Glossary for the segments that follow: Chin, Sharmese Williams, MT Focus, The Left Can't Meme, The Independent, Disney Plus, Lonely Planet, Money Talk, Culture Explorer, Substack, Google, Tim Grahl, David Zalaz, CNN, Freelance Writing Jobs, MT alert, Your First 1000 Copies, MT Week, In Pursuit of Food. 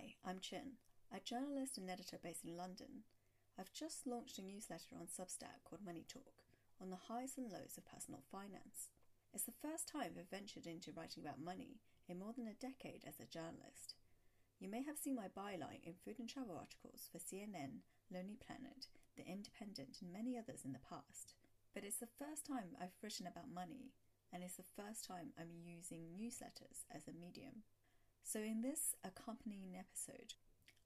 Hi, I'm Chin, a journalist and editor based in London. I've just launched a newsletter on Substack called Money Talk, on the highs and lows of personal finance. It's the first time I've ventured into writing about money in more than a decade as a journalist. You may have seen my byline in food and travel articles for CNN, Lonely Planet, The Independent and many others in the past. But it's the first time I've written about money, and it's the first time I'm using newsletters as a medium. So in this accompanying episode,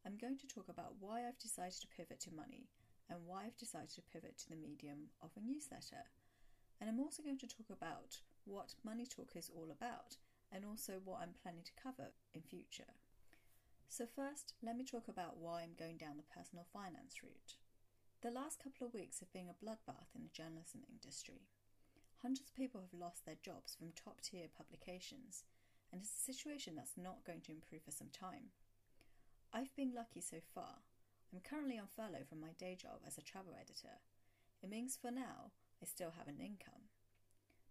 I'm going to talk about why I've decided to pivot to money and why I've decided to pivot to the medium of a newsletter. And I'm also going to talk about what Money Talk is all about and also what I'm planning to cover in future. So first, let me talk about why I'm going down the personal finance route. The last couple of weeks have been a bloodbath in the journalism industry. Hundreds of people have lost their jobs from top-tier publications, and it's a situation that's not going to improve for some time. I've been lucky so far. I'm currently on furlough from my day job as a travel editor. It means for now, I still have an income.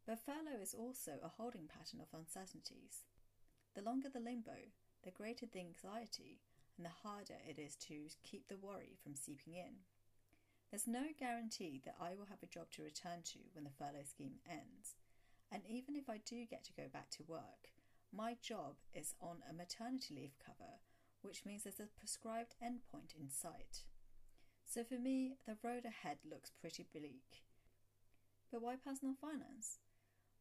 But furlough is also a holding pattern of uncertainties. The longer the limbo, the greater the anxiety, and the harder it is to keep the worry from seeping in. There's no guarantee that I will have a job to return to when the furlough scheme ends. And even if I do get to go back to work, my job is on a maternity leave cover, which means there's a prescribed endpoint in sight. So for me, the road ahead looks pretty bleak. But why personal finance?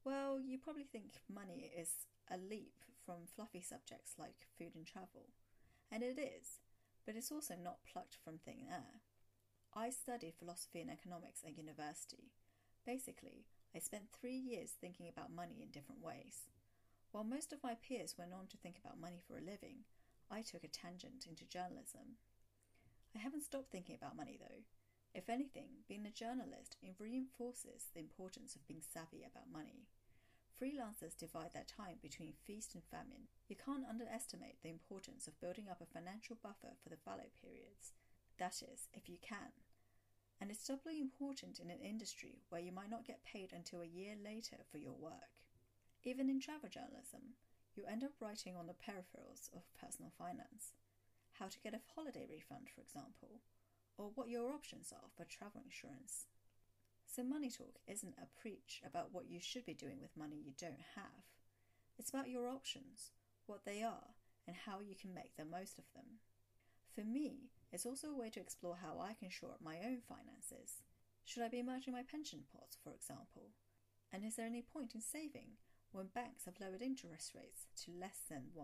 Well, you probably think money is a leap from fluffy subjects like food and travel. And it is, but it's also not plucked from thin air. I studied philosophy and economics at university. Basically, I spent 3 years thinking about money in different ways. While most of my peers went on to think about money for a living, I took a tangent into journalism. I haven't stopped thinking about money though. If anything, being a journalist, it reinforces the importance of being savvy about money. Freelancers divide their time between feast and famine. You can't underestimate the importance of building up a financial buffer for the fallow periods. That is, if you can. And it's doubly important in an industry where you might not get paid until a year later for your work. Even in travel journalism, you end up writing on the peripherals of personal finance. How to get a holiday refund, for example, or what your options are for travel insurance. So Money Talk isn't a preach about what you should be doing with money you don't have. It's about your options, what they are, and how you can make the most of them. For me, it's also a way to explore how I can shore up my own finances. Should I be merging my pension pots, for example? And is there any point in saving when banks have lowered interest rates to less than 1%?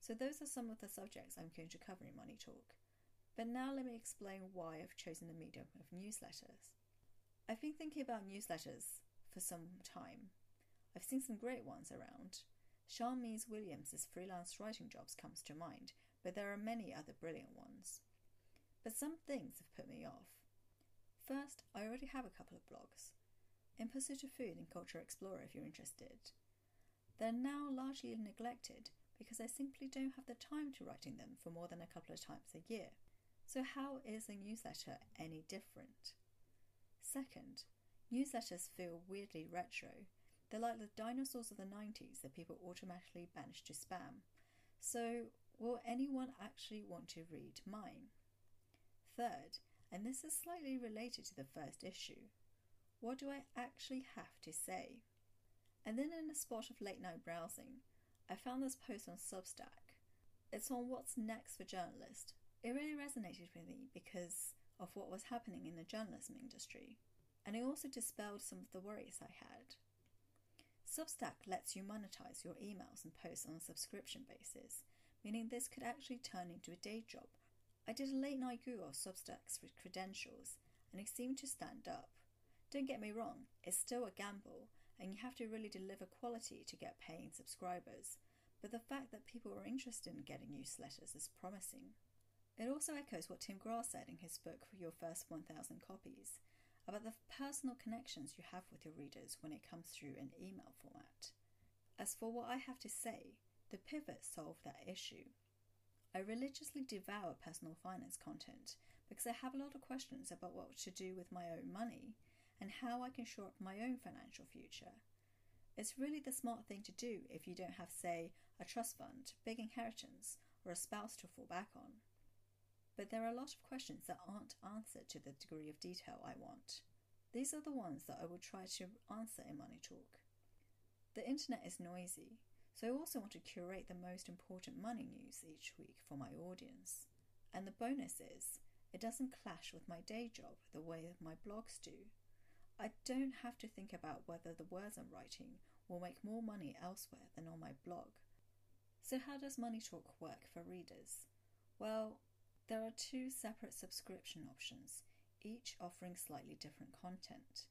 So those are some of the subjects I'm going to cover in Money Talk. But now let me explain why I've chosen the medium of newsletters. I've been thinking about newsletters for some time. I've seen some great ones around. Sharmese Williams' Freelance Writing Jobs comes to mind, but there are many other brilliant ones. But some things have put me off. First, I already have a couple of blogs. In Pursuit of Food and Culture Explorer if you're interested. They're now largely neglected because I simply don't have the time to writing them for more than a couple of times a year. So how is a newsletter any different? Second, newsletters feel weirdly retro. They're like the dinosaurs of the 90s that people automatically banish to spam. So will anyone actually want to read mine? Third, and this is slightly related to the first issue, what do I actually have to say? And then in a spot of late night browsing, I found this post on Substack. It's on what's next for journalists. It really resonated with me because of what was happening in the journalism industry, and it also dispelled some of the worries I had. Substack lets you monetize your emails and posts on a subscription basis, meaning this could actually turn into a day job. I did a late night Google of Substack's credentials, and it seemed to stand up. Don't get me wrong, it's still a gamble, and you have to really deliver quality to get paying subscribers, but the fact that people are interested in getting newsletters is promising. It also echoes what Tim Grahl said in his book, Your First 1000 Copies, about the personal connections you have with your readers when it comes through an email format. As for what I have to say, the pivot solved that issue. I religiously devour personal finance content because I have a lot of questions about what to do with my own money and how I can shore up my own financial future. It's really the smart thing to do if you don't have, say, a trust fund, big inheritance, or a spouse to fall back on. But there are a lot of questions that aren't answered to the degree of detail I want. These are the ones that I will try to answer in Money Talk. The internet is noisy, so I also want to curate the most important money news each week for my audience. And the bonus is, it doesn't clash with my day job the way that my blogs do. I don't have to think about whether the words I'm writing will make more money elsewhere than on my blog. So how does Money Talk work for readers? Well, there are two separate subscription options, each offering slightly different content.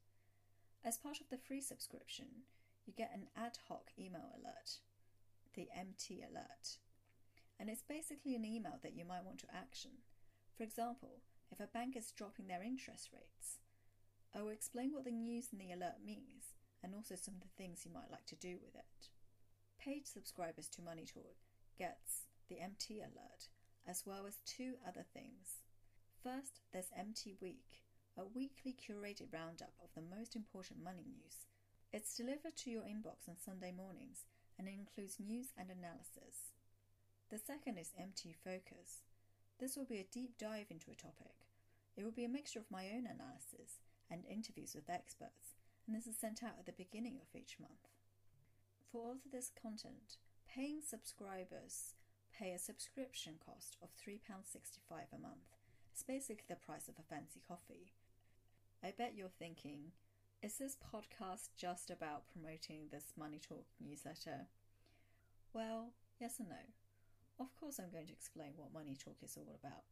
As part of the free subscription, you get an ad hoc email alert, the MT alert, and it's basically an email that you might want to action. For example, if a bank is dropping their interest rates, I will explain what the news in the alert means and also some of the things you might like to do with it. Paid subscribers to Money Talk gets the MT alert, as well as two other things. First, there's MT Week, a weekly curated roundup of the most important money news. It's delivered to your inbox on Sunday mornings and it includes news and analysis. The second is MT Focus. This will be a deep dive into a topic. It will be a mixture of my own analysis and interviews with experts, and this is sent out at the beginning of each month. For all of this content, paying subscribers pay a subscription cost of £3.65 a month. It's basically the price of a fancy coffee. I bet you're thinking, is this podcast just about promoting this Money Talk newsletter? Well, yes and no. Of course I'm going to explain what Money Talk is all about,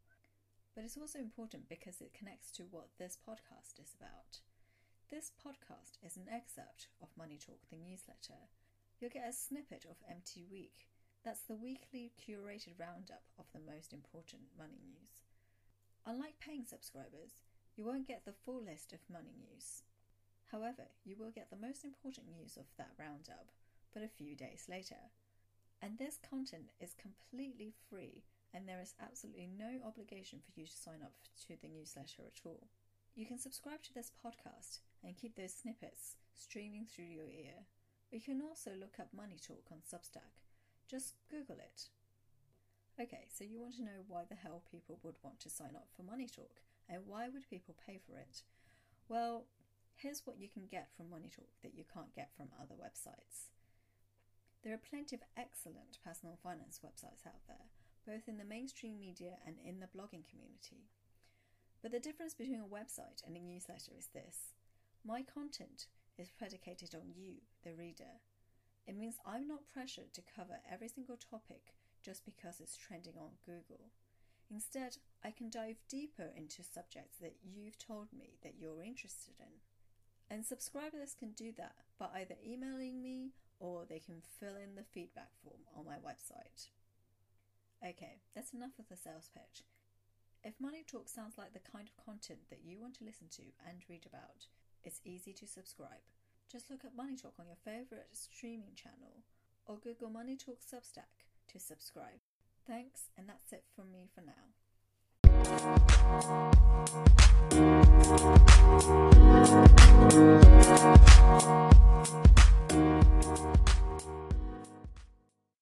but it's also important because it connects to what this podcast is about. This podcast is an excerpt of Money Talk, the newsletter. You'll get a snippet of MT Week. That's the weekly curated roundup of the most important money news. Unlike paying subscribers, you won't get the full list of money news. However, you will get the most important news of that roundup, but a few days later. And this content is completely free, and there is absolutely no obligation for you to sign up to the newsletter at all. You can subscribe to this podcast and keep those snippets streaming through your ear. You can also look up Money Talk on Substack. Just Google it. Okay, so you want to know why the hell people would want to sign up for Money Talk, and why would people pay for it? Well, here's what you can get from Money Talk that you can't get from other websites. There are plenty of excellent personal finance websites out there, both in the mainstream media and in the blogging community. But the difference between a website and a newsletter is this. My content is predicated on you, the reader. It means I'm not pressured to cover every single topic just because it's trending on Google. Instead, I can dive deeper into subjects that you've told me that you're interested in. And subscribers can do that by either emailing me or they can fill in the feedback form on my website. Okay, that's enough of the sales pitch. If Money Talk sounds like the kind of content that you want to listen to and read about, it's easy to subscribe. Just look up Money Talk on your favourite streaming channel or Google Money Talk Substack to subscribe. Thanks, and that's it from me for now.